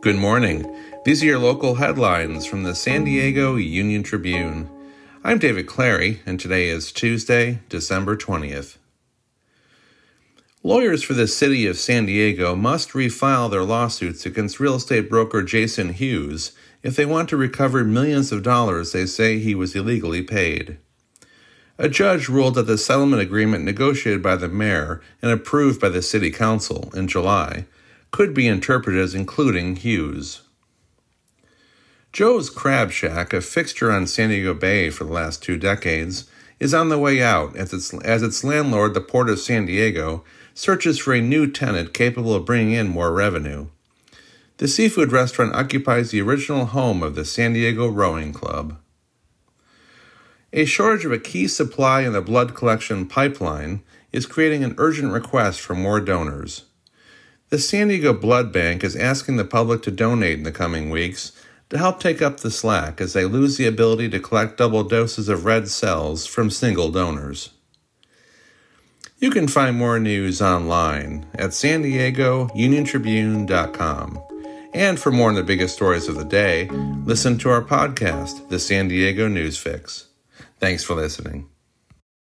Good morning. These are your local headlines from the San Diego Union Tribune. I'm David Clary, and today is Tuesday, December 20th. Lawyers for the city of San Diego must refile their lawsuits against real estate broker Jason Hughes if they want to recover millions of dollars they say he was illegally paid. A judge ruled that the settlement agreement negotiated by the mayor and approved by the city council in July could be interpreted as including Hughes. Joe's Crab Shack, a fixture on San Diego Bay for the last 2 decades, is on the way out as its landlord, the Port of San Diego, searches for a new tenant capable of bringing in more revenue. The seafood restaurant occupies the original home of the San Diego Rowing Club. A shortage of a key supply in the blood collection pipeline is creating an urgent request for more donors. The San Diego Blood Bank is asking the public to donate in the coming weeks to help take up the slack as they lose the ability to collect double doses of red cells from single donors. You can find more news online at SanDiegoUnionTribune.com. And for more on the biggest stories of the day, listen to our podcast, The San Diego News Fix. Thanks for listening.